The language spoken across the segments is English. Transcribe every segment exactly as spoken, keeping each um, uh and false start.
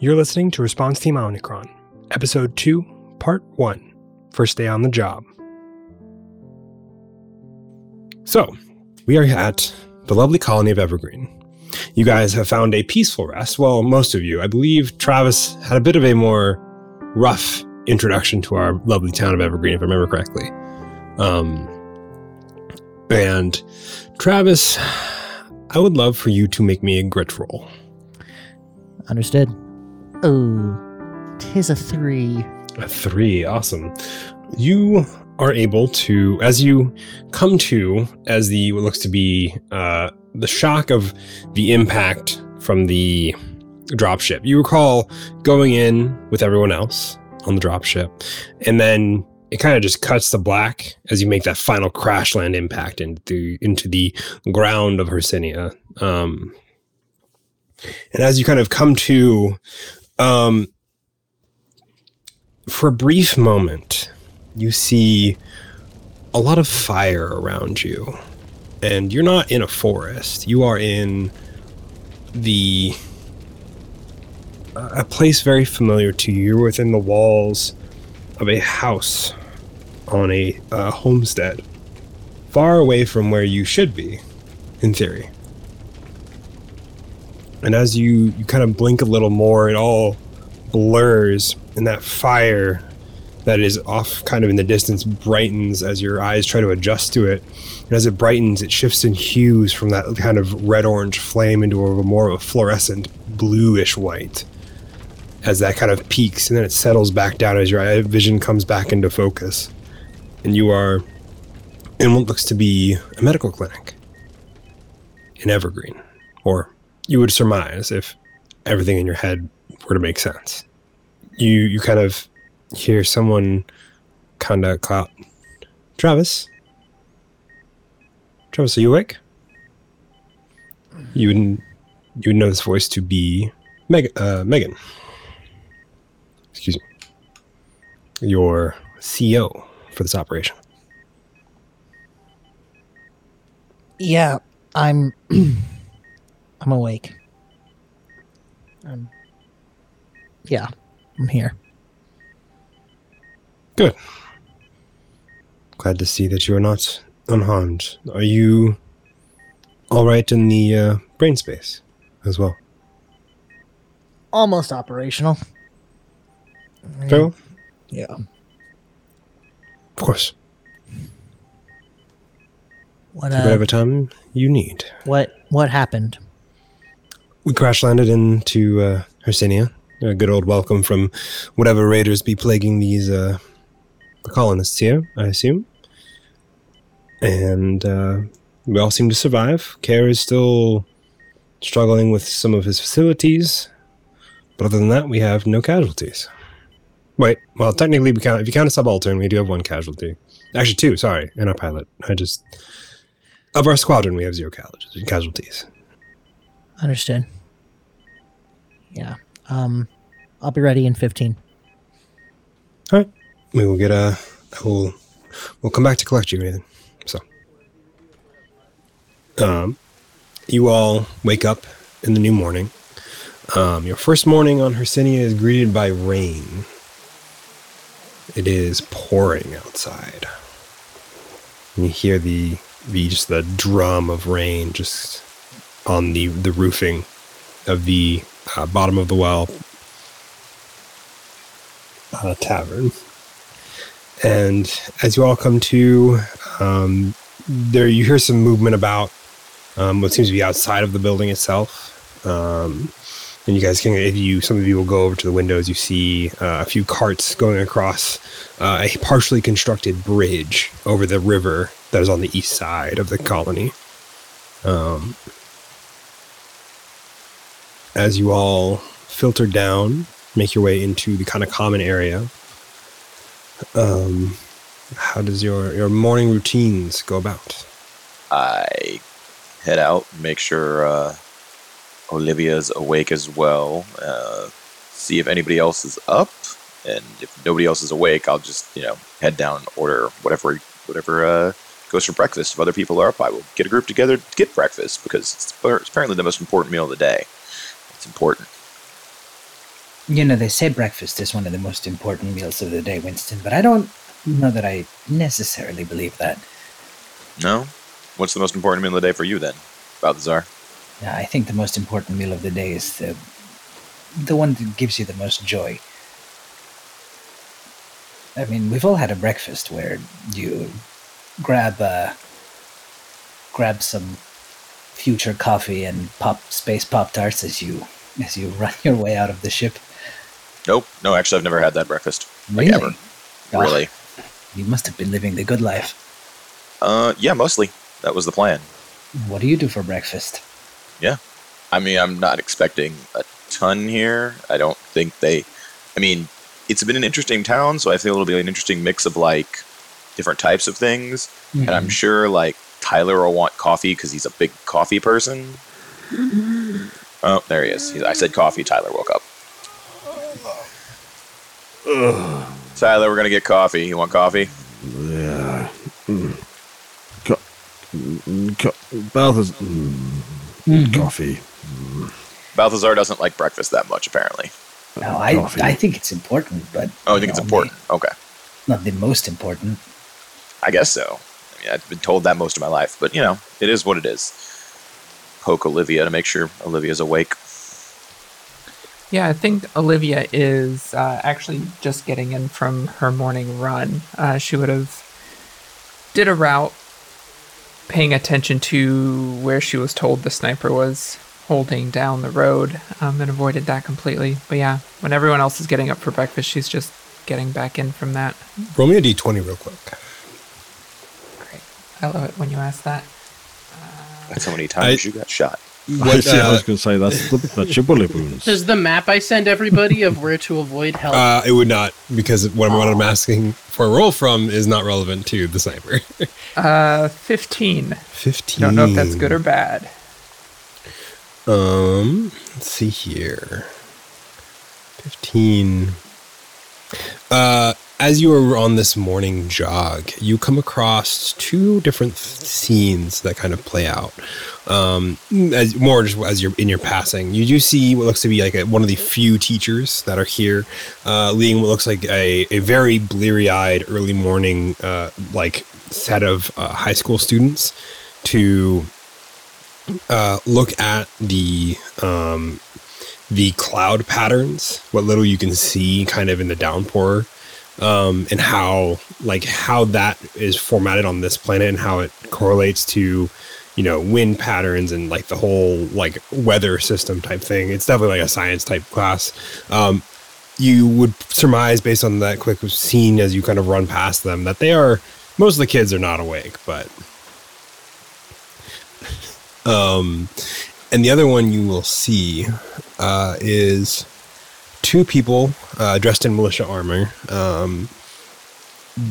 You're listening to Response Team Omicron, Episode two, Part one, First Day on the Job. So, we are at the lovely colony of Evergreen. You guys have found a peaceful rest. Well, most of you. I believe Travis had a bit of a more rough introduction to our lovely town of Evergreen, if I remember correctly. Um, and Travis, I would love for you to make me a grit roll. Understood. Oh, tis a three. A three, awesome. You are able to, as you come to, as the what looks to be uh, the shock of the impact from the dropship. You recall going in with everyone else on the dropship, and then it kind of just cuts to black as you make that final crash land impact into, into the ground of Hercinia. Um, and as you kind of come to, um, for a brief moment, you see a lot of fire around you. And you're not in a forest. You are in the a place very familiar to you. You're within the walls of a house on a uh, homestead, far away from where you should be, in theory. And as you, you kind of blink a little more, it all blurs, and that fire that is off kind of in the distance brightens as your eyes try to adjust to it. And as it brightens, it shifts in hues from that kind of red-orange flame into a more of a fluorescent bluish white as that kind of peaks, and then it settles back down as your vision comes back into focus. And you are in what looks to be a medical clinic in Evergreen, or you would surmise if everything in your head were to make sense. You, you kind of hear someone kind of clout. Travis? Travis, are you awake? You would, you would know this voice to be Meg, uh, Megan. Excuse me. Your C E O for this operation. Yeah, I'm... I'm awake. Um, yeah, I'm here. Good. Glad to see that you are not unharmed. Are you all right in the uh, brain space as well? Almost operational. Very well. Yeah. Of course. What, uh, whatever time you need. What What happened? We crash landed into uh, Hercinia. A good old welcome from whatever raiders be plaguing these uh, colonists here, I assume. And uh, we all seem to survive. Kerr is still struggling with some of his facilities. But other than that, we have no casualties. Wait, well, technically, we count, if you count a subaltern, we do have one casualty. Actually, two, sorry, and our pilot. I just... Of our squadron, we have zero casualties. Understood. Yeah. Um, I'll be ready in fifteen. All right. We will get a... We'll, we'll come back to collect you, Nathan. So. Um, you all wake up in the new morning. Um, your first morning on Hercinia is greeted by rain. It is pouring outside. And you hear the, the just the drum of rain just on the, the roofing of the uh, bottom of the well uh, tavern. And as you all come to, um, there you hear some movement about um, what seems to be outside of the building itself. Um, And you guys can, if you, some of you will go over to the windows, you see uh, a few carts going across uh, a partially constructed bridge over the river that is on the east side of the colony. Um, as you all filter down, make your way into the kind of common area, um, how does your, your morning routines go about? I head out, make sure... Uh... Olivia's awake as well. Uh, see if anybody else is up, and if nobody else is awake, I'll just you know head down and order whatever whatever uh, goes for breakfast. If other people are up, I will get a group together to get breakfast because it's apparently the most important meal of the day. It's important. You know, they say breakfast is one of the most important meals of the day, Winston, but I don't know that I necessarily believe that. No? What's the most important meal of the day for you, then, Balthazar? I think the most important meal of the day is the the one that gives you the most joy. I mean, we've all had a breakfast where you grab uh, grab some future coffee and pop space Pop-Tarts as you as you run your way out of the ship. Nope. No, actually, I've never had that breakfast. Really? Like, ever. Oh, really. You must have been living the good life. Uh, yeah, mostly. That was the plan. What do you do for breakfast? Yeah. I mean, I'm not expecting a ton here. I don't think they... I mean, it's been an interesting town, so I feel it'll be an interesting mix of, like, different types of things. Mm-hmm. And I'm sure, like, Tyler will want coffee because he's a big coffee person. Mm-hmm. Oh, there he is. He's, I said coffee. Tyler woke up. Ugh. Tyler, we're going to get coffee. You want coffee? Yeah. Mm. Co- co- Balthazar... Mm. Mm-hmm. Coffee. Mm. Balthazar doesn't like breakfast that much, apparently. No, I coffee. I think it's important, but... Oh, you think know, it's important. The, okay. Not the most important. I guess so. I mean, I've been told that most of my life, but, you know, it is what it is. Poke Olivia to make sure Olivia's awake. Yeah, I think Olivia is uh, actually just getting in from her morning run. Uh, she would have did a route paying attention to where she was told the sniper was holding down the road um, and avoided that completely. But yeah, when everyone else is getting up for breakfast, she's just getting back in from that. Roll me a d twenty real quick. Great. I love it when you ask that. Uh, that's how many times I, you got shot. What, uh, I was going to say, that's, the, that's your bullet wounds. Does the map I send everybody of where to avoid help? Uh, it would not, because what, what I'm asking for a roll from is not relevant to the sniper. uh, fifteen. fifteen. Don't know if that's good or bad. Um, let's see here. fifteen. Uh, as you are on this morning jog, you come across two different th- scenes that kind of play out. Um, as more just as you're in your passing, you do see what looks to be like a, one of the few teachers that are here, uh, leading what looks like a, a very bleary-eyed early morning, uh, like set of uh, high school students to. Uh, look at the um, the cloud patterns, what little you can see kind of in the downpour, um, and how like how that is formatted on this planet and how it correlates to, you know, wind patterns and like the whole like weather system type thing. It's definitely like a science type class. Um, you would surmise based on that quick scene as you kind of run past them that they are, most of the kids are not awake, but... Um, and the other one you will see uh, is two people uh, dressed in militia armor, um,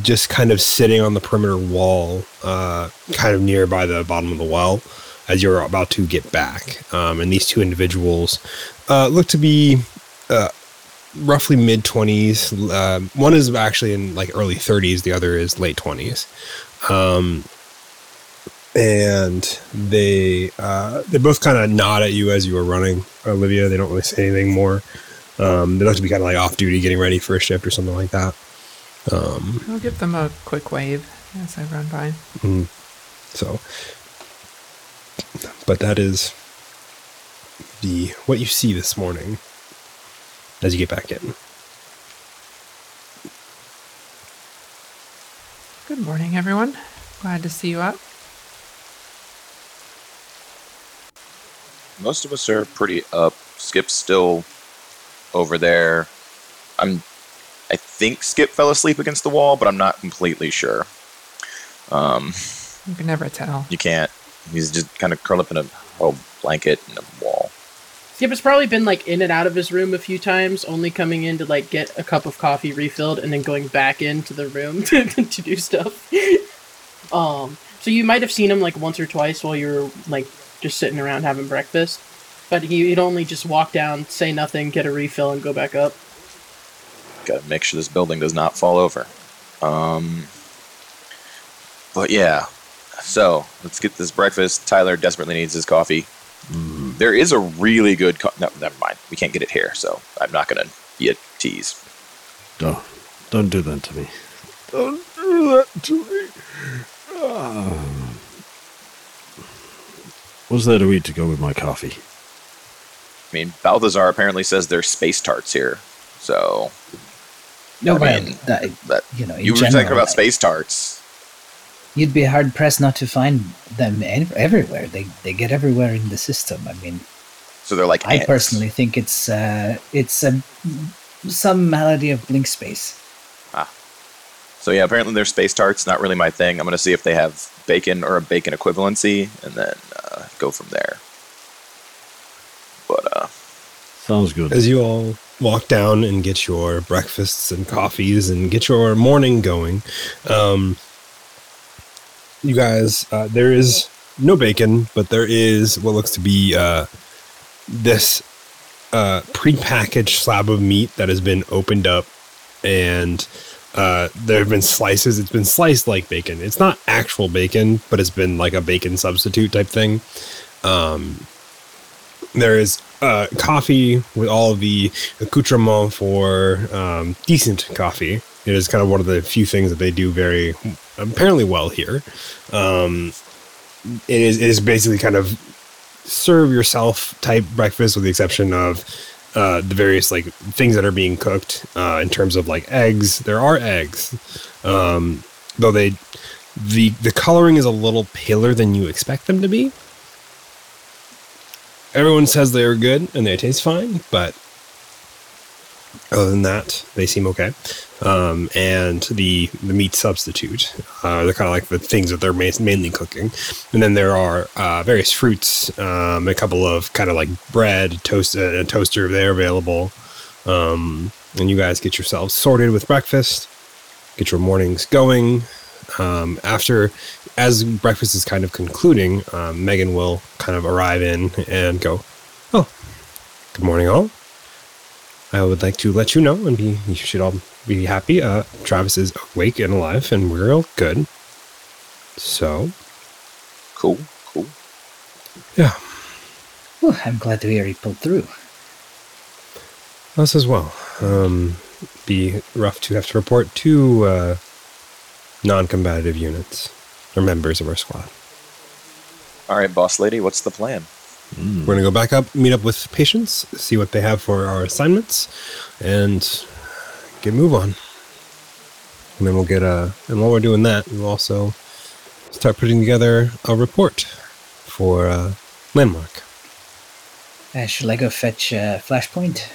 just kind of sitting on the perimeter wall, uh, kind of nearby the bottom of the well as you're about to get back. Um, and these two individuals uh, look to be uh, roughly mid-twenties. Uh, one is actually in like early thirties. The other is late twenties. Um And they uh, they both kind of nod at you as you were running, Olivia. They don't really say anything more. Um, they look to be kind of like off duty, getting ready for a shift or something like that. Um, I'll give them a quick wave as I run by. Mm, so, but that is the what you see this morning as you get back in. Good morning, everyone. Glad to see you up. Most of us are pretty up. Skip's still over there. I'm, I think Skip fell asleep against the wall, but I'm not completely sure. Um, you can never tell. You can't. He's just kind of curled up in a whole blanket and a wall. Skip has probably been like in and out of his room a few times, only coming in to like get a cup of coffee refilled and then going back into the room to, to do stuff. Um, so you might have seen him like once or twice while you were like just sitting around having breakfast. But he'd only just walk down, say nothing, get a refill, and go back up. Gotta make sure this building does not fall over. Um, but yeah. So, let's get this breakfast. Tyler desperately needs his coffee. Mm. There is a really good... Co- no, never mind. We can't get it here, so I'm not gonna be a tease. Don't, don't do that to me. Don't do that to me. Uh, what's there to eat to go with my coffee? I mean, Balthazar apparently says there's space tarts here, so... No, I mean, but, that, but you know, you were general, thinking about space tarts. You'd be hard pressed not to find them everywhere. They they get everywhere in the system. I mean, so they're like. I ants. personally think it's uh, it's a, some malady of blink space. Ah, so yeah, apparently they're space tarts. Not really my thing. I'm gonna see if they have bacon or a bacon equivalency, and then uh, go from there. But uh, sounds good. As you all walk down and get your breakfasts and coffees and get your morning going. Um, you guys, uh, there is no bacon, but there is what looks to be uh, this uh, prepackaged slab of meat that has been opened up, and uh, there have been slices. It's been sliced like bacon. It's not actual bacon, but it's been like a bacon substitute type thing. Um, there is Uh, coffee with all the accoutrement for um, decent coffee. It is kind of one of the few things that they do very apparently well here. Um, it is it is basically kind of serve yourself type breakfast, with the exception of uh, the various like things that are being cooked uh, in terms of like eggs. There are eggs, um, though they the the coloring is a little paler than you expect them to be. Everyone says they are good and they taste fine, but other than that, they seem okay. Um, and the, the meat substitute, uh, they're kind of like the things that they're ma- mainly cooking. And then there are uh, various fruits, um, a couple of kind of like bread, toast, uh, a toaster, they're available. Um, and you guys get yourselves sorted with breakfast, get your mornings going. Um, after, as breakfast is kind of concluding, um, Megan will kind of arrive in and go, "Oh, good morning all. I would like to let you know, and be, you should all be happy. Uh, Travis is awake and alive, and we're all good. So. Cool, cool. Yeah. Well, I'm glad to hear he pulled through. Us as well. Um, be rough to have to report to, uh, non-combative units or members of our squad. All right, boss lady, what's the plan? Mm. We're going to go back up, meet up with patients, see what they have for our assignments, and get move on. And then we'll get a... And while we're doing that, we'll also start putting together a report for uh, Landmark. Uh, should I go fetch uh, Flashpoint?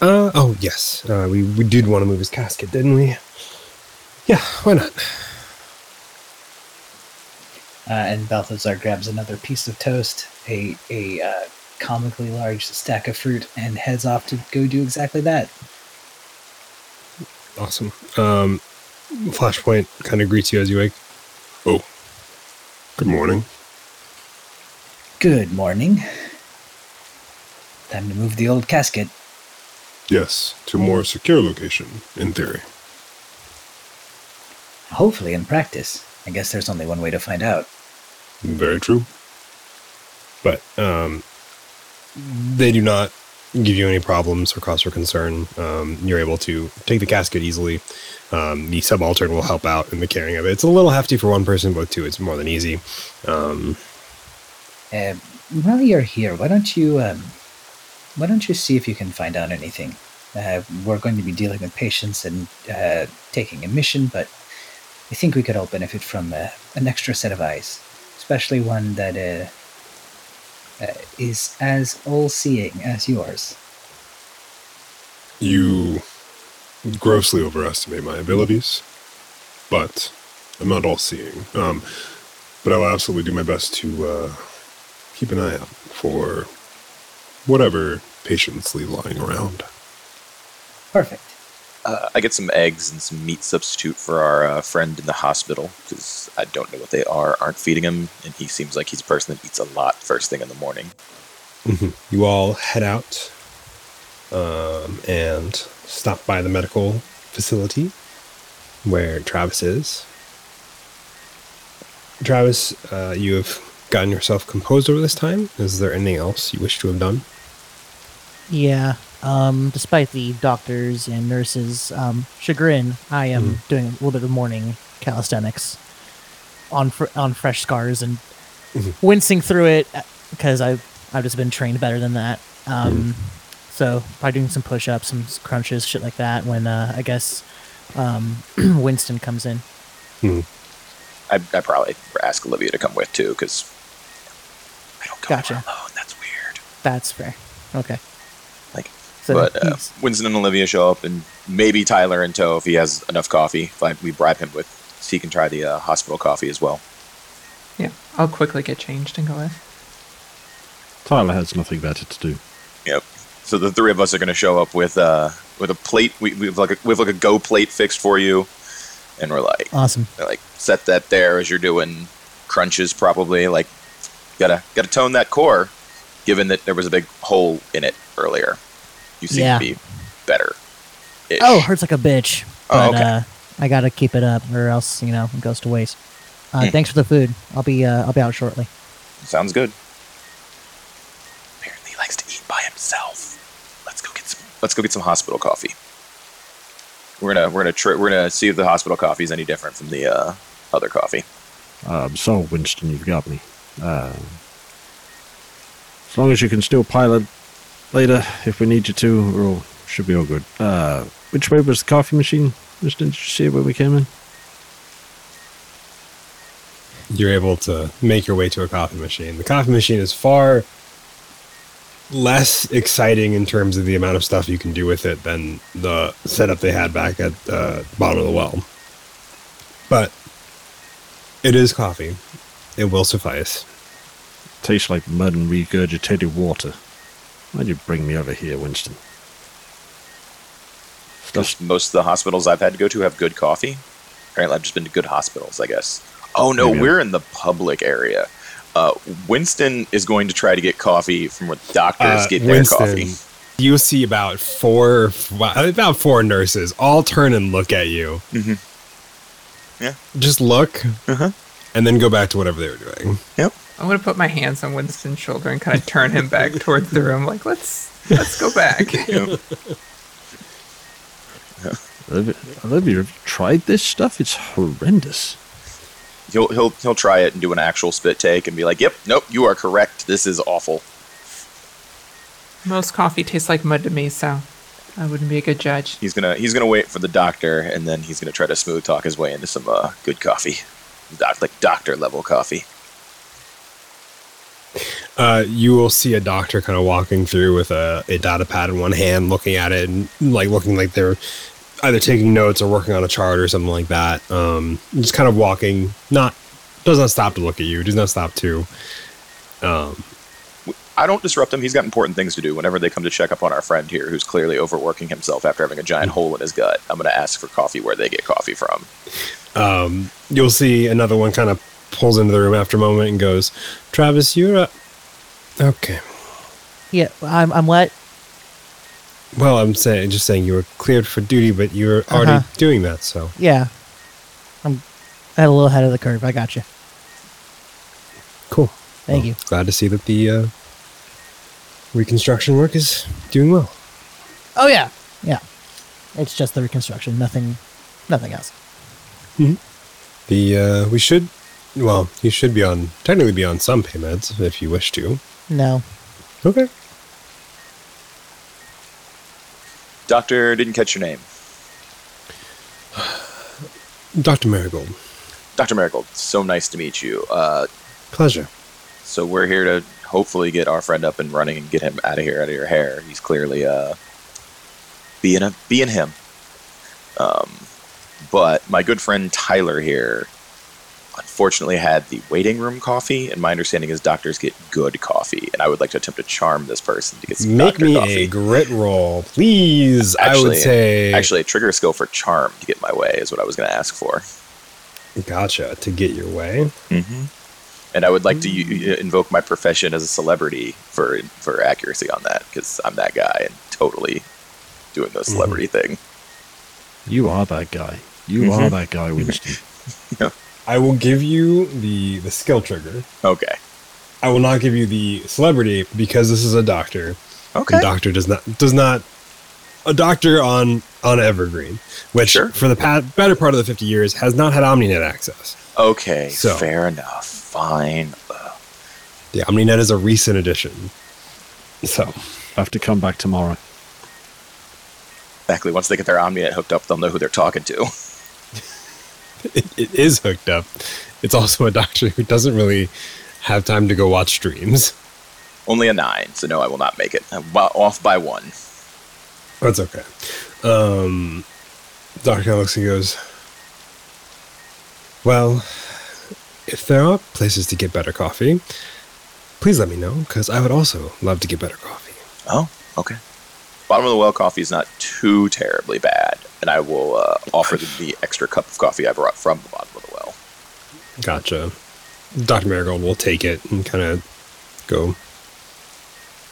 Uh, oh, yes. Uh, we, we did want to move his casket, didn't we? Yeah, why not? Uh, and Balthazar grabs another piece of toast, a a uh, comically large stack of fruit, and heads off to go do exactly that. Awesome. Um, Flashpoint kind of greets you as you wake. Oh, good morning. Good morning. Time to move the old casket. Yes, to a more secure location, in theory. Hopefully in practice. I guess there's only one way to find out. Very true. But um, they do not give you any problems or cause for concern. Um, you're able to take the casket easily. Um, the subaltern will help out in the carrying of it. It's a little hefty for one person, but two, it's more than easy. Um, uh, while you're here, why don't you... Um Why don't you see if you can find out anything? Uh, we're going to be dealing with patients and uh, taking admission, but I think we could all benefit from uh, an extra set of eyes, especially one that uh, uh, is as all-seeing as yours. You grossly overestimate my abilities, but I'm not all-seeing. Um, but I'll absolutely do my best to uh, keep an eye out for... whatever patients leave lying around. Perfect. Uh, I get some eggs and some meat substitute for our uh, friend in the hospital, because I don't know what they are, aren't feeding him, and he seems like he's a person that eats a lot first thing in the morning. Mm-hmm. You all head out um, and stop by the medical facility where Travis is. Travis, uh, you have gotten yourself composed over this time? Is there anything else you wish to have done? Yeah. Um, despite the doctors and nurses' um, chagrin, I am mm. doing a little bit of morning calisthenics on fr- on fresh scars and mm-hmm. wincing through it because I've, I've just been trained better than that. Um, mm. So probably doing some push-ups, some crunches, shit like that when uh, I guess um, Winston comes in. Mm. I I probably ask Olivia to come with too because I don't come gotcha. alone. That's weird. That's fair. Okay. So but uh, Winston and Olivia show up, and maybe Tyler in tow if he has enough coffee. If I, we bribe him with, so he can try the uh, hospital coffee as well. Yeah, I'll quickly get changed and go in. Tyler has nothing better to do. Yep. So the three of us are going to show up with uh, with a plate. We we've like a, we have like a go plate fixed for you, and we're like awesome. We're like set that there as you're doing crunches, probably like gotta gotta tone that core, given that there was a big hole in it earlier. You seem yeah. to be better. Oh, hurts like a bitch. But, oh, okay. Uh, I gotta keep it up, or else you know it goes to waste. Uh, mm. Thanks for the food. I'll be uh, I'll be out shortly. Sounds good. Apparently, he likes to eat by himself. Let's go get some. Let's go get some hospital coffee. We're gonna we're gonna tr- we're gonna see if the hospital coffee is any different from the uh, other coffee. Um, so, Winston, you've got me. Uh, as long as you can still pilot. Later, if we need you to, we're all should be all good. Uh, which way was the coffee machine? Just didn't you see it when we came in? You're able to make your way to a coffee machine. The coffee machine is far less exciting in terms of the amount of stuff you can do with it than the setup they had back at the bottom of the well. But it is coffee. It will suffice. Tastes like mud and regurgitated water. Why'd you bring me over here, Winston? Stuff. Most of the hospitals I've had to go to have good coffee. All right, I've just been to good hospitals, I guess. Oh, no, Maybe we're I'm... in the public area. Uh, Winston is going to try to get coffee from where doctors uh, get Winston, their coffee. You see about four about four nurses all turn and look at you. Mm-hmm. Yeah. Just look, uh-huh. and then go back to whatever they were doing. Yep. I'm going to put my hands on Winston's shoulder and kind of turn him back towards the room. Like, let's let's go back. Yep. Yeah. Olivia, Olivia, have you tried this stuff? It's horrendous. He'll, he'll, he'll try it and do an actual spit take and be like, yep, nope, you are correct. This is awful. Most coffee tastes like mud to me, so I wouldn't be a good judge. He's going to he's gonna wait for the doctor, and then he's going to try to smooth talk his way into some uh, good coffee. Doc, like doctor-level coffee. Uh, you will see a doctor kind of walking through with a, a data pad in one hand, looking at it and like looking like they're either taking notes or working on a chart or something like that. Um, just kind of walking, not does not stop to look at you, does not stop to. Um, I don't disrupt him. He's got important things to do. Whenever they come to check up on our friend here, who's clearly overworking himself after having a giant mm-hmm. hole in his gut, I'm going to ask for coffee where they get coffee from. Um, you'll see another one kind of pulls into the room after a moment and goes, Travis, you're up. Okay. Yeah, I'm I'm what? Well, I'm saying just saying you were cleared for duty, but you were uh-huh. already doing that, so. Yeah. I'm at a little ahead of the curve. I got you. Cool. Thank well, you. Glad to see that the uh, reconstruction work is doing well. Oh, yeah. Yeah. It's just the reconstruction. Nothing nothing else. Mm-hmm. The, uh, we should... Well, you should be on, technically be on some pain meds if you wish to. No. Okay. Doctor, didn't catch your name. Doctor Marigold. Doctor Marigold, so nice to meet you. Uh, Pleasure. So we're here to hopefully get our friend up and running and get him out of here, out of your hair. He's clearly uh, being, a, being him. Um, but my good friend Tyler here unfortunately had the waiting room coffee, and my understanding is doctors get good coffee, and I would like to attempt to charm this person to get some Make doctor me coffee. A grit roll, please. Actually, I would say... Actually, a trigger skill for charm to get my way is what I was going to ask for. Gotcha, to get your way. Mm-hmm. And I would like mm-hmm. to uh, invoke my profession as a celebrity for, for accuracy on that, because I'm that guy and totally doing the celebrity mm-hmm. thing. You are that guy. You mm-hmm. are that guy, Winston. Yeah. I will give you the, the skill trigger. Okay. I will not give you the celebrity because this is a doctor. Okay. And doctor does not does not a doctor on on Evergreen, which sure. for the past, better part of the fifty years has not had OmniNet access. Okay, so, fair enough. Fine. Yeah, OmniNet is a recent addition. So I have to come back tomorrow. Exactly. Once they get their OmniNet hooked up, they'll know who they're talking to. It, it is hooked up. It's also a doctor who doesn't really have time to go watch streams. Only a nine, so no, I will not make it. I'm off by one. That's okay. Um, Doctor looks and goes, well, if there are places to get better coffee, please let me know, because I would also love to get better coffee. Oh, okay. Bottom of the well coffee is not too terribly bad, and I will uh, offer them the extra cup of coffee I brought from the bottom of the well. Gotcha. Doctor Marigold will take it and kind of go,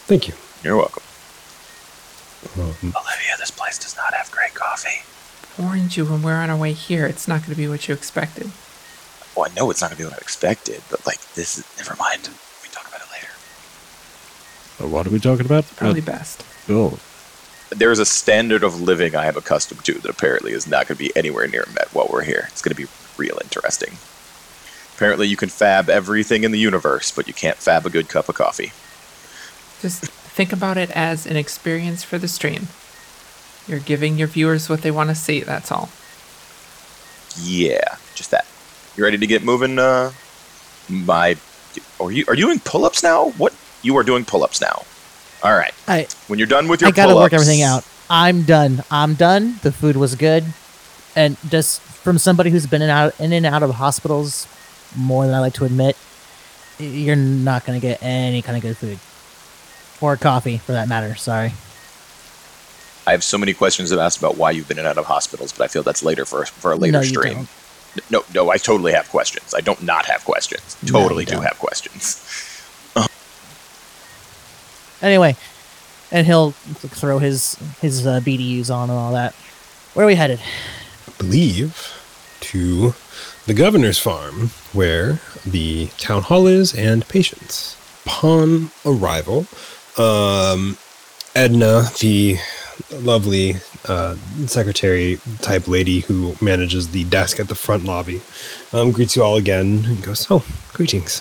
thank you. You're welcome. Um, Olivia, this place does not have great coffee. I warned you when we're on our way here, it's not going to be what you expected. Well, I know it's not going to be what I expected, but like this is, never mind. We talk about it later. But what are we talking about? Probably uh, best. Oh. There is a standard of living I am accustomed to that apparently is not going to be anywhere near met while we're here. It's going to be real interesting. Apparently you can fab everything in the universe, but you can't fab a good cup of coffee. Just think about it as an experience for the stream. You're giving your viewers what they want to see, that's all. Yeah, just that. You ready to get moving? Uh, my, are you are you doing pull-ups now? What? You are doing pull-ups now. All right. I, when you're done with your I gotta pull-ups. Work everything out. I'm done. I'm done. The food was good, and just from somebody who's been in out in and out of hospitals more than I like to admit, you're not gonna get any kind of good food or coffee, for that matter. Sorry. I have so many questions I've asked about why you've been in and out of hospitals, but I feel that's later for for a later no, stream. You don't. No, no, I totally have questions. I don't not have questions. Totally no, do have questions. Anyway, and he'll throw his his uh, B D Us on and all that. Where are we headed? I believe to the governor's farm, where the town hall is, and patients. Upon arrival, um, Edna, the lovely uh, secretary-type lady who manages the desk at the front lobby, um, greets you all again and goes, oh, greetings.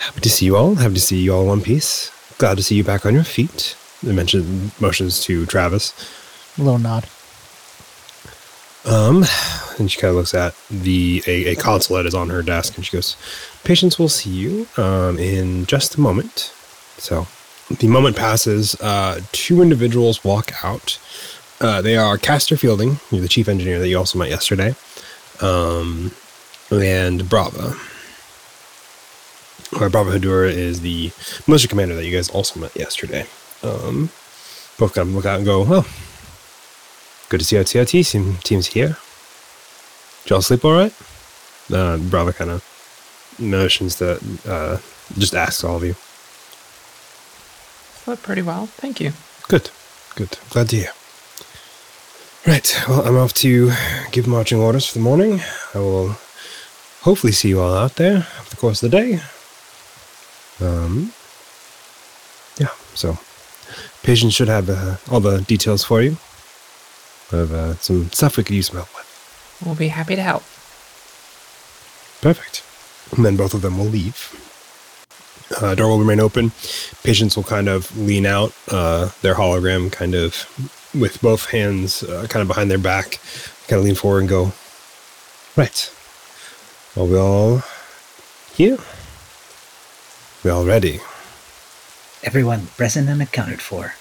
Happy to see you all. Happy to see you all in one piece. Glad to see you back on your feet. I mentioned motions to Travis. A little nod. Um, and she kind of looks at the a, a console that is on her desk, and she goes, "Patients will see you um, in just a moment." So the moment passes. Uh, two individuals walk out. Uh, they are Caster Fielding, the chief engineer that you also met yesterday, um, and Bravo. Uh, Bravo Hadura is the militia commander that you guys also met yesterday. Um, both kind of look out and go, oh, good to see our T R T team, team's here. Did y'all sleep all right? Uh, Bravo kind of motions that uh, just asks all of you. Slept pretty well. Thank you. Good. Good. Glad to hear. Right. Well, I'm off to give marching orders for the morning. I will hopefully see you all out there over the course of the day. Um, yeah, so patients should have uh, all the details for you of uh, some stuff we could use some help with. We'll be happy to help. Perfect. And then both of them will leave. Uh, door will remain open. Patients will kind of lean out, uh, their hologram kind of with both hands uh, kind of behind their back, kind of lean forward and go, right, are we all here? We all ready? Everyone present and accounted for.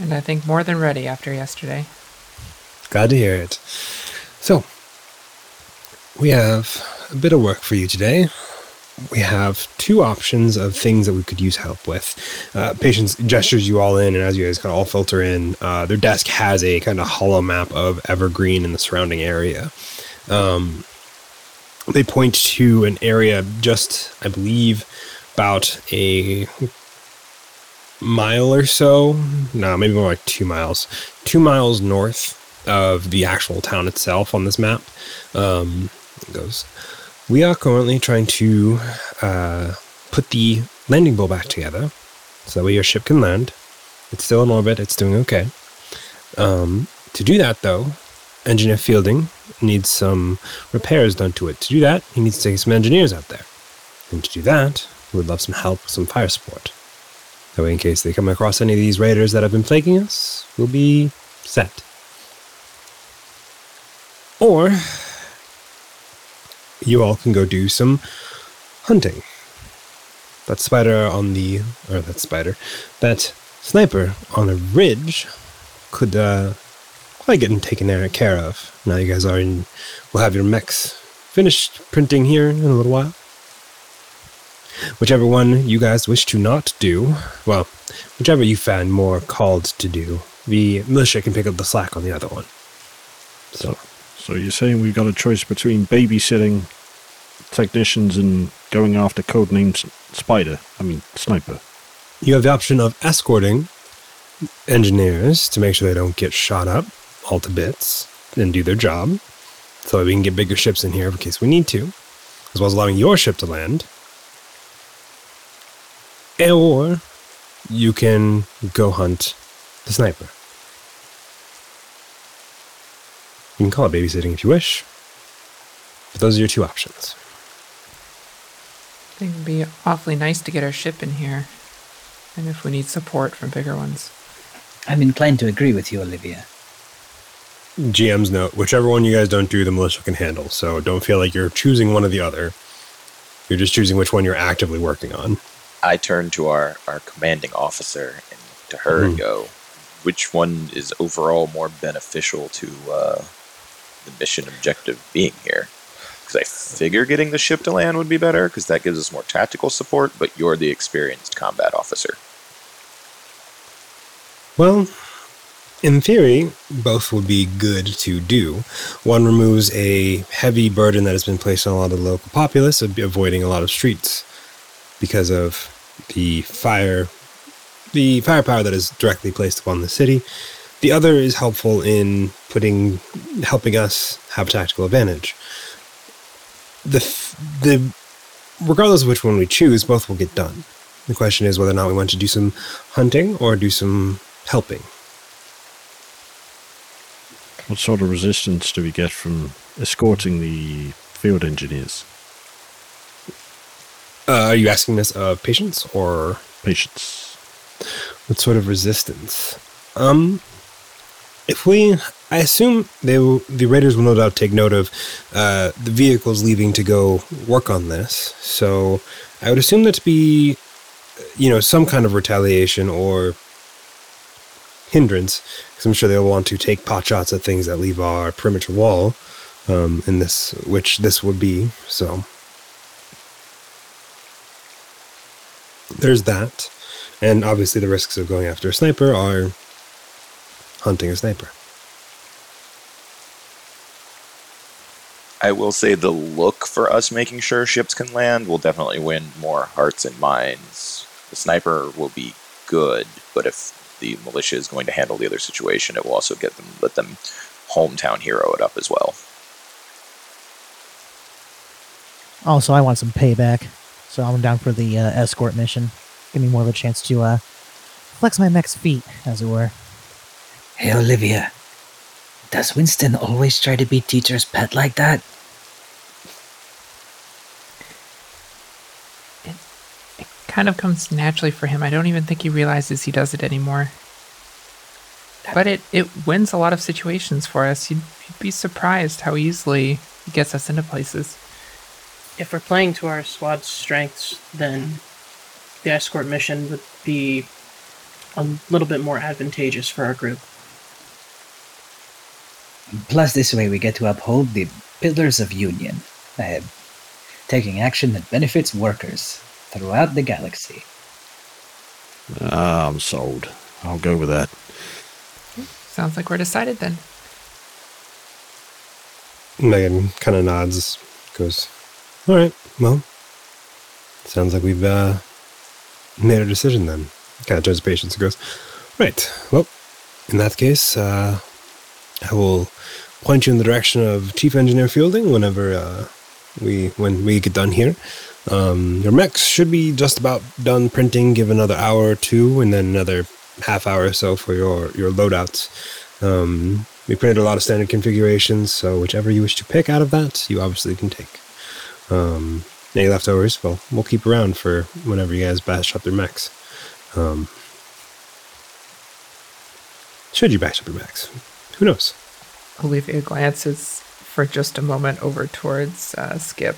And I think more than ready after yesterday. Glad to hear it. So, we have a bit of work for you today. We have two options of things that we could use help with. Uh, patients gestures you all in, and as you guys kind of all filter in, uh, their desk has a kind of hollow map of Evergreen and the surrounding area. Um... They point to an area just, I believe, about a mile or so. No, maybe more like two miles. Two miles north of the actual town itself on this map. Um, it goes, we are currently trying to uh, put the landing bowl back together. So that way your ship can land. It's still in orbit. It's doing okay. Um, to do that, though, Engineer Fielding needs some repairs done to it. To do that, he needs to take some engineers out there. And to do that, we would love some help with some fire support. That way, in case they come across any of these raiders that have been plaguing us, we'll be set. Or you all can go do some hunting. That spider on the... Or that spider. That sniper on a ridge could uh, quite get taken care of. Now you guys are in... We'll have your mechs finished printing here in a little while. Whichever one you guys wish to not do... Well, whichever you find more called to do, the militia can pick up the slack on the other one. So... So you're saying we've got a choice between babysitting technicians and going after codename Spider, I mean Sniper. You have the option of escorting engineers to make sure they don't get shot up all to bits and do their job so that we can get bigger ships in here in case we need to, as well as allowing your ship to land. Or you can go hunt the Sniper. You can call it babysitting if you wish. But those are your two options. I think it would be awfully nice to get our ship in here. And if we need support from bigger ones. I'm inclined to agree with you, Olivia. G M's note. Whichever one you guys don't do, the militia can handle. So don't feel like you're choosing one or the other. You're just choosing which one you're actively working on. I turn to our, our commanding officer and to her mm-hmm. and go, which one is overall more beneficial to... Uh, the mission objective being here, because I figure getting the ship to land would be better because that gives us more tactical support, but you're the experienced combat officer. Well, in theory, both would be good to do. One removes a heavy burden that has been placed on a lot of the local populace, avoiding a lot of streets because of the fire, the firepower that is directly placed upon the city. The other is helpful in putting, helping us have a tactical advantage. The, the, regardless of which one we choose, both will get done. The question is whether or not we want to do some hunting or do some helping. What sort of resistance do we get from escorting the field engineers? Uh, are you asking this of patients or... Patients. What sort of resistance? Um... If we, I assume they will, the raiders will no doubt take note of uh, the vehicles leaving to go work on this. So I would assume that to be, you know, some kind of retaliation or hindrance, because I'm sure they'll want to take pot shots at things that leave our perimeter wall. Um, in this, which this would be. So there's that, and obviously the risks of going after a sniper are. Hunting a sniper. I will say the look for us making sure ships can land will definitely win more hearts and minds. The sniper will be good, but if the militia is going to handle the other situation, it will also get them, let them hometown hero it up as well. Also, I want some payback, so I'm down for the uh, escort mission. Give me more of a chance to uh, flex my mech's feet, as it were. Hey, Olivia, does Winston always try to be teacher's pet like that? It, it kind of comes naturally for him. I don't even think he realizes he does it anymore. But it, it wins a lot of situations for us. You'd, you'd be surprised how easily he gets us into places. If we're playing to our squad's strengths, then the escort mission would be a little bit more advantageous for our group. Plus, this way we get to uphold the pillars of union, uh, taking action that benefits workers throughout the galaxy. Ah, I'm sold. I'll go with that. Sounds like we're decided then. Megan kind of nods, goes, all right, well, sounds like we've uh, made our decision then. Kind of turns to patience and goes, right, well, in that case, uh, I will point you in the direction of Chief Engineer Fielding whenever uh, we when we get done here. Um, your mechs should be just about done printing. Give another hour or two, and then another half hour or so for your, your loadouts. Um, we printed a lot of standard configurations, so whichever you wish to pick out of that, you obviously can take. Um, any leftovers, well, we'll keep around for whenever you guys bash up their mechs. Um, should you bash up your mechs? Who knows? Olivia glances for just a moment over towards uh, Skip.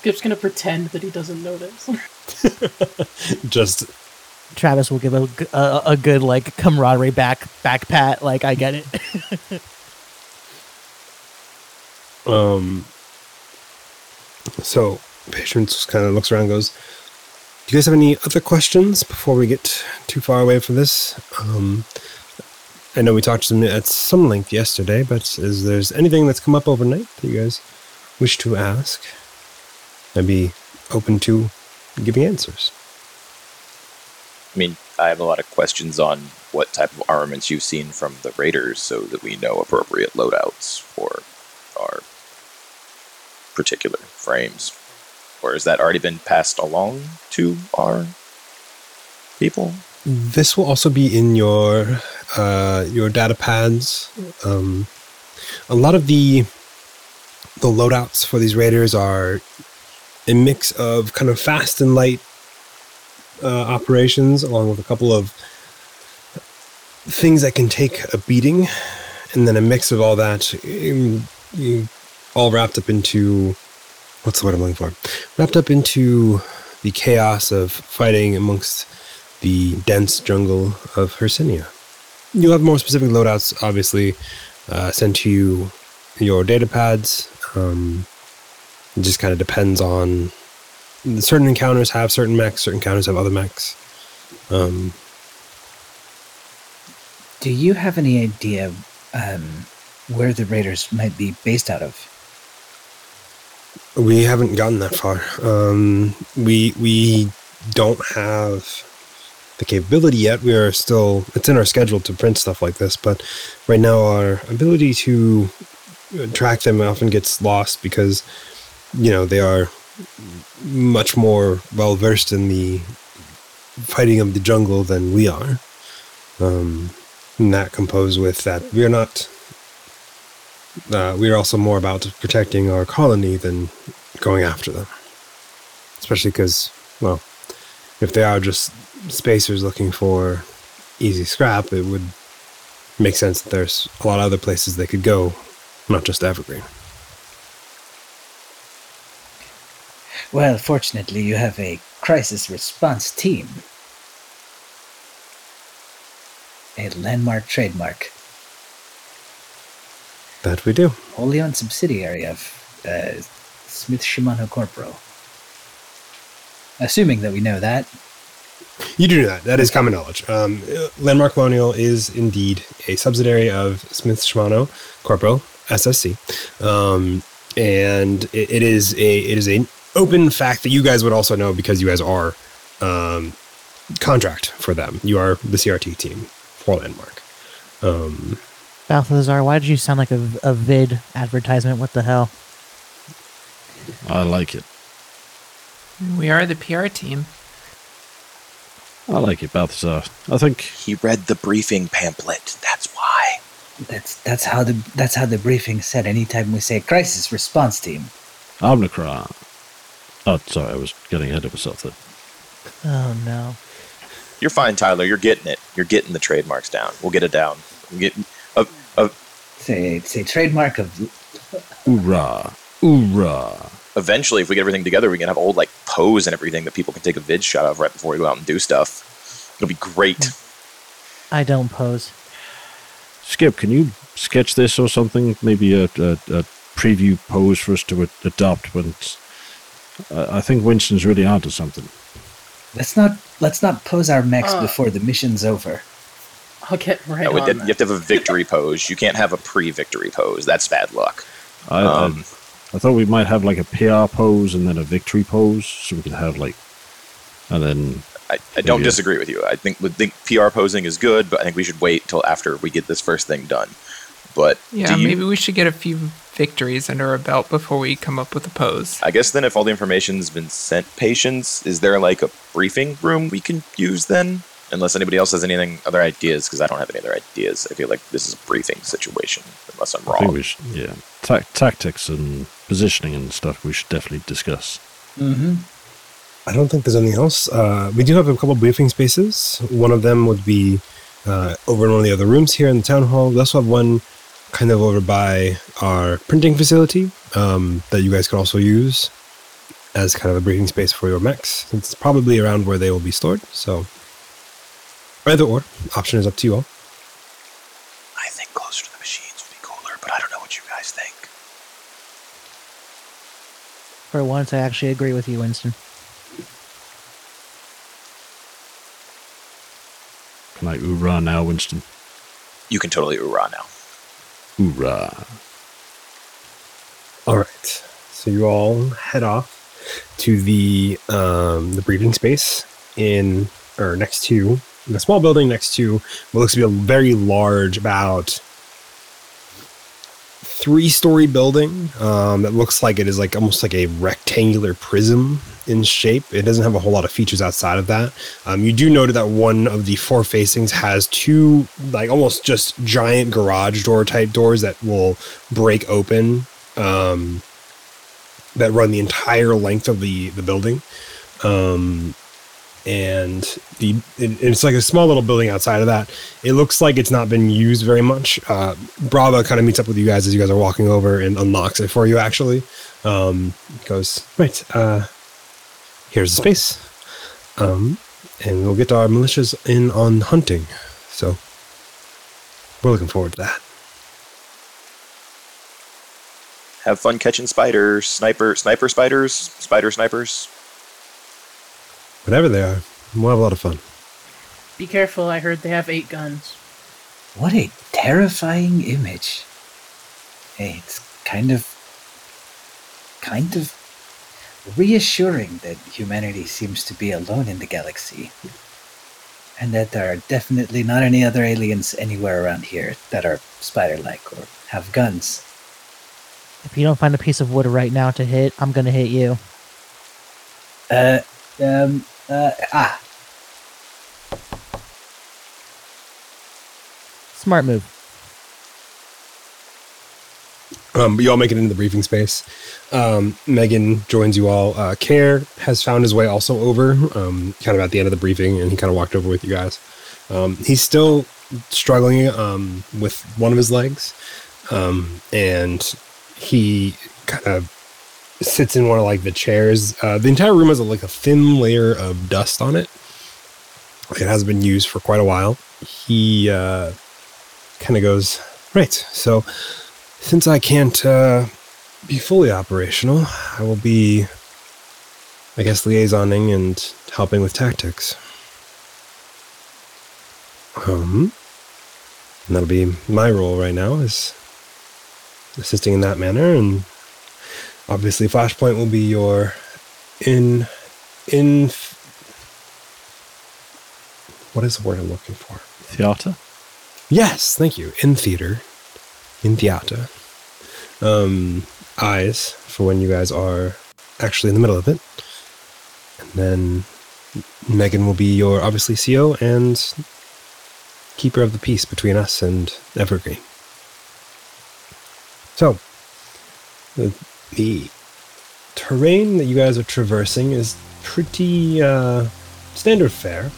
Skip's going to pretend that he doesn't notice. Just... Travis will give a, a, a good, like, camaraderie back, back pat, like, I get it. um. So, Patience kind of looks around and goes, do you guys have any other questions before we get too far away from this? Um, I know we talked to them at some length yesterday, but is there anything that's come up overnight that you guys wish to ask? I'd be open to giving answers. I mean, I have a lot of questions on what type of armaments you've seen from the raiders so that we know appropriate loadouts for our particular frames. Or has that already been passed along to our people? This will also be in your uh, your data pads. Um, a lot of the the loadouts for these raiders are a mix of kind of fast and light Uh, operations, along with a couple of things that can take a beating, and then a mix of all that, in, in, all wrapped up into what's the word I'm looking for? Wrapped up into the chaos of fighting amongst the dense jungle of Hercinia. You'll have more specific loadouts, obviously, uh, sent to you your data pads. Um, it just kind of depends on. Certain encounters have certain mechs, certain encounters have other mechs. Um, Do you have any idea um, where the raiders might be based out of? We haven't gotten that far. Um, we we don't have the capability yet. We are still, it's in our schedule to print stuff like this, but right now our ability to track them often gets lost because, you know, they are much more well-versed in the fighting of the jungle than we are. Um, and that composed with that we're not... Uh, we're also more about protecting our colony than going after them. Especially because, well, if they are just spacers looking for easy scrap, it would make sense that there's a lot of other places they could go, not just Evergreen. Well, fortunately, you have a crisis response team. A landmark trademark. That we do. Wholly owned subsidiary of uh, Smith Shimano Corporal. Assuming that we know that. You do know that. That is common knowledge. Um, Landmark Colonial is indeed a subsidiary of Smith Shimano Corporal, S S C. Um, and it, it is a... It is a open fact that you guys would also know because you guys are um, contract for them. You are the C R T team for Landmark. Um, Balthazar, why did you sound like a, a vid advertisement? What the hell? I like it. We are the P R team. I like it, Balthazar. I think he read the briefing pamphlet. That's why. That's that's how the that's how the briefing said. Anytime we say crisis response team, Omicron. Oh, sorry, I was getting ahead of myself there. Oh, no. You're fine, Tyler. You're getting it. You're getting the trademarks down. We'll get it down. We'll get a, a, it's, a, it's a trademark of... Oorah. Oorah. Eventually, if we get everything together, we can have old, like, pose and everything that people can take a vid shot of right before we go out and do stuff. It'll be great. I don't pose. Skip, can you sketch this or something? Maybe a, a, a preview pose for us to adopt when... It's, Uh, I think Winston's really onto something. Let's not let's not pose our mechs uh, before the mission's over. I'll get right no, on it, that. You have to have a victory pose. You can't have a pre-victory pose. That's bad luck. I, um, I, I thought we might have like a P R pose and then a victory pose, so we can have like, and then. I, I don't disagree with you. I think I think P R posing is good, but I think we should wait till after we get this first thing done. But yeah, do you, maybe we should get a few victories under our belt before we come up with a pose. I guess then if all the information's been sent patients, is there like a briefing room we can use then? Unless anybody else has anything, other ideas, because I don't have any other ideas. I feel like this is a briefing situation, unless I'm wrong. I think we should, yeah. Ta- tactics and positioning and stuff we should definitely discuss. Mm-hmm. I don't think there's anything else. Uh, we do have a couple of briefing spaces. One of them would be uh, over in one of the other rooms here in the town hall. We also have one kind of over by our printing facility um, that you guys could also use as kind of a briefing space for your mechs. It's probably around where they will be stored. So either or, option is up to you all. I think closer to the machines would be cooler, but I don't know what you guys think. For once, I actually agree with you, Winston. Can I oorah now, Winston? You can totally oorah now. Oorah. All right. So you all head off to the um, the breathing space in or next to in a small building next to what looks to be a very large, about three-story building um, that looks like it is like almost like a rectangular prism in shape. It doesn't have a whole lot of features outside of that. Um, you do note that one of the four facings has two, like almost just giant garage door type doors that will break open um, that run the entire length of the the building. Um, and the it, it's like a small little building outside of that. It looks like it's not been used very much. Uh, Bravo kind of meets up with you guys as you guys are walking over and unlocks it for you, actually. Um, goes, right, uh, here's the space. Um, and we'll get our militias in on hunting. So we're looking forward to that. Have fun catching spiders, sniper, sniper spiders, spider snipers. Whatever they are, we'll have a lot of fun. Be careful, I heard they have eight guns. What a terrifying image. Hey, it's kind of... kind of reassuring that humanity seems to be alone in the galaxy. And that there are definitely not any other aliens anywhere around here that are spider-like or have guns. If you don't find a piece of wood right now to hit, I'm gonna hit you. Uh... Um, uh, ah. Smart move. Um, you all make it into the briefing space. Um, Megan joins you all. Uh, Kerr has found his way also over, um, kind of at the end of the briefing, and he kind of walked over with you guys. Um, he's still struggling, um, with one of his legs. Um, and he kind of sits in one of like the chairs. Uh, the entire room has a, like a thin layer of dust on it. It hasn't been used for quite a while. He uh, kind of goes, right, so since I can't uh, be fully operational, I will be, I guess, liaisoning and helping with tactics. Um, and that'll be my role right now, is assisting in that manner. And obviously, Flashpoint will be your in, in, what is the word I'm looking for? Theater? Yes, thank you. In theater. In theater. Um, eyes, for when you guys are actually in the middle of it. And then Megan will be your, obviously, C O and keeper of the peace between us and Evergreen. So, the... The terrain that you guys are traversing is pretty uh, standard fare.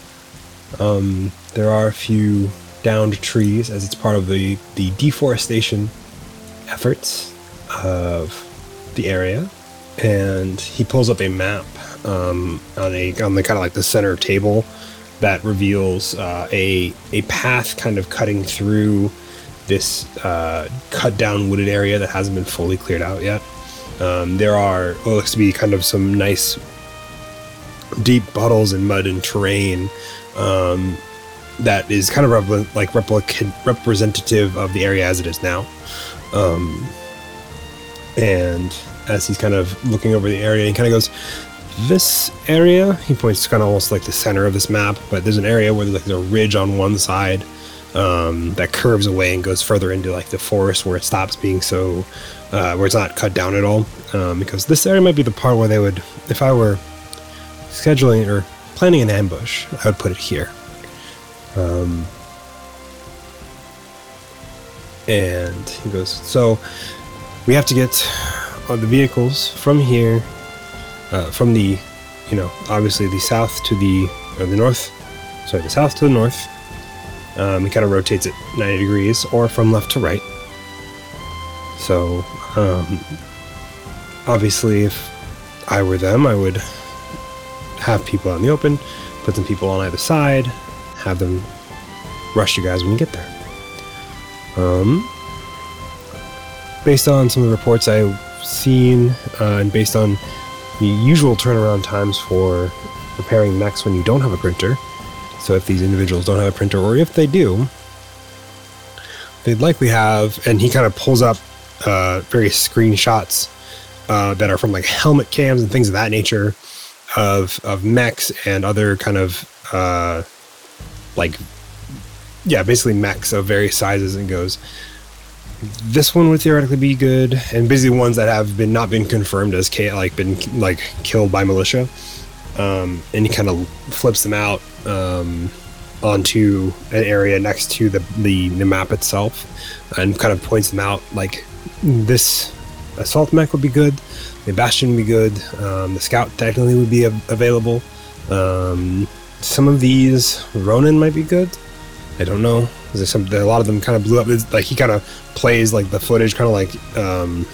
Um, there are a few downed trees as it's part of the, the deforestation efforts of the area. And he pulls up a map um, on a on the kind of like the center table that reveals uh, a a path kind of cutting through this uh, cut down wooded area that hasn't been fully cleared out yet. Um, there are what looks to be kind of some nice deep puddles in mud and terrain um, that is kind of repl- like replic- representative of the area as it is now. Um, and as he's kind of looking over the area, he kind of goes, this area, he points to kind of almost like the center of this map, but there's an area where there's like a ridge on one side um, that curves away and goes further into like the forest where it stops being so uh, where it's not cut down at all, um, because this area might be the part where they would, if I were scheduling or planning an ambush, I would put it here. Um, and he goes, so we have to get uh, the vehicles from here, uh, from the, you know, obviously the south to the, or the north, sorry, the south to the north. Um, it kind of rotates it ninety degrees, or from left to right. So, um, obviously, if I were them, I would have people out in the open, put some people on either side, have them rush you guys when you get there. Um, based on some of the reports I've seen, uh, and based on the usual turnaround times for repairing mechs when you don't have a printer, so if these individuals don't have a printer, or if they do, they'd likely have, and he kind of pulls up uh, various screenshots uh, that are from like helmet cams and things of that nature of of mechs and other kind of uh, like, yeah, basically mechs of various sizes, and goes, this one would theoretically be good, and basically ones that have been not been confirmed as like been like killed by militia. Um, and he kind of flips them out um, onto an area next to the, the the map itself, and kind of points them out like, this assault mech would be good, the Bastion would be good, um, the Scout technically would be a- available. Um, some of these Ronin might be good. I don't know. There's some, a lot of them kind of blew up. It's like he kind of plays like the footage, kind of like um,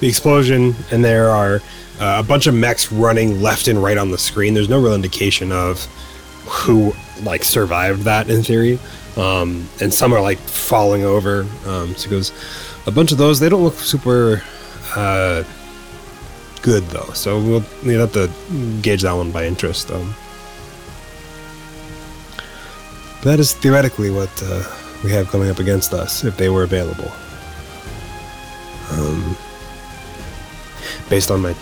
the explosion, and there are. Uh, a bunch of mechs running left and right on the screen. There's no real indication of who like survived that in theory. Um, and some are like falling over. Um, so it goes, a bunch of those, they don't look super uh, good though. So we'll need have to gauge that one by interest. Um, that is theoretically what uh, we have coming up against us if they were available. Um, based on my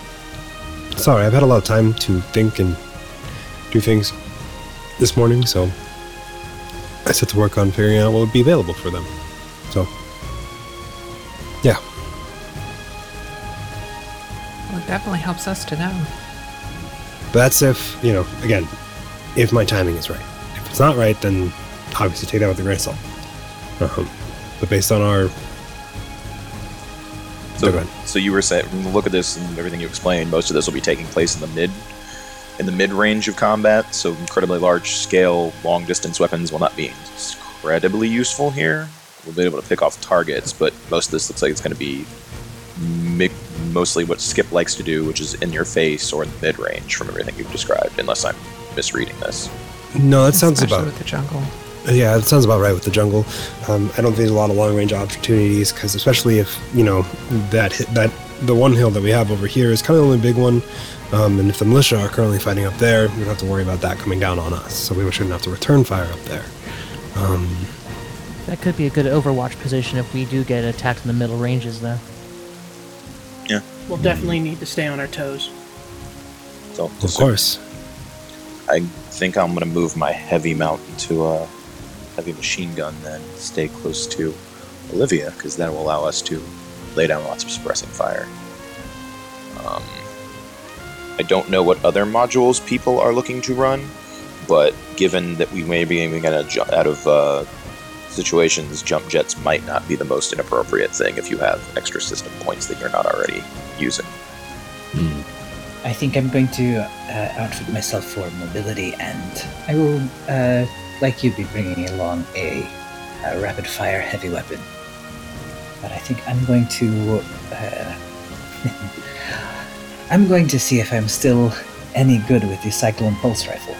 Sorry, I've had a lot of time to think and do things this morning, so I set to work on figuring out what would be available for them. So, yeah. Well, it definitely helps us to know. But that's if, you know, again, if my timing is right. If it's not right, then obviously take that with a grain of salt. Uh-huh. But based on our... So, so you were saying, from the look of this and everything you explained, most of this will be taking place in the mid, in the mid range of combat. So incredibly large scale, long distance weapons will not be incredibly useful here. We'll be able to pick off targets, but most of this looks like it's going to be mi- mostly what Skip likes to do, which is in your face or in the mid range, from everything you've described. Unless I'm misreading this. No, that sounds Especially about with the jungle. Yeah, it sounds about right with the jungle. Um, I don't think there's a lot of long-range opportunities, because especially if, you know, that that the one hill that we have over here is kind of the only big one, um, and if the militia are currently fighting up there, we don't have to worry about that coming down on us, so we shouldn't have to return fire up there. Um, that could be a good Overwatch position if we do get attacked in the middle ranges, though. Yeah. We'll definitely need to stay on our toes. So, of course. I think I'm going to move my heavy mount into a... Uh, heavy machine gun, then stay close to Olivia, because that will allow us to lay down lots of suppressing fire. Um, I don't know what other modules people are looking to run, but given that we may be aiming at a ju- out of uh, situations, jump jets might not be the most inappropriate thing if you have extra system points that you're not already using. Hmm. I think I'm going to uh, outfit myself for mobility, and I will... Uh, like you'd be bringing along a, a rapid-fire heavy weapon. But I think I'm going to... Uh, I'm going to see if I'm still any good with the Cyclone Pulse Rifle.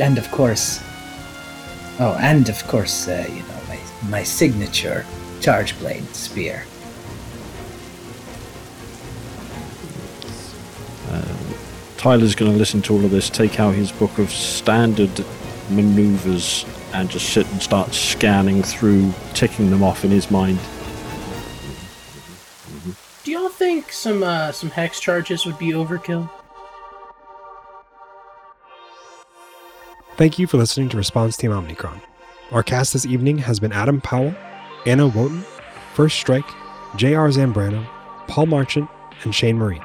And of course... Oh, and of course, uh, you know, my, my signature Charge Blade Spear. Tyler's going to listen to all of this, take out his book of standard maneuvers, and just sit and start scanning through, ticking them off in his mind. Do y'all think some uh, some hex charges would be overkill? Thank you for listening to Response Team Omicron. Our cast this evening has been Adam Powell, Anna Wotan, First Strike, J R Zambrano, Paul Marchant, and Shane Marine.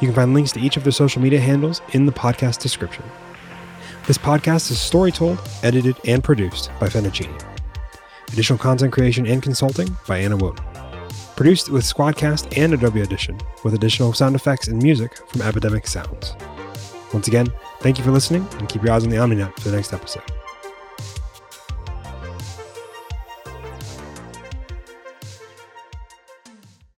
You can find links to each of their social media handles in the podcast description. This podcast is story told, edited, and produced by Fentuccini. Additional content creation and consulting by Anna Wotan. Produced with Squadcast and Adobe Audition, with additional sound effects and music from Epidemic Sounds. Once again, thank you for listening, and keep your eyes on the OmniNet for the next episode.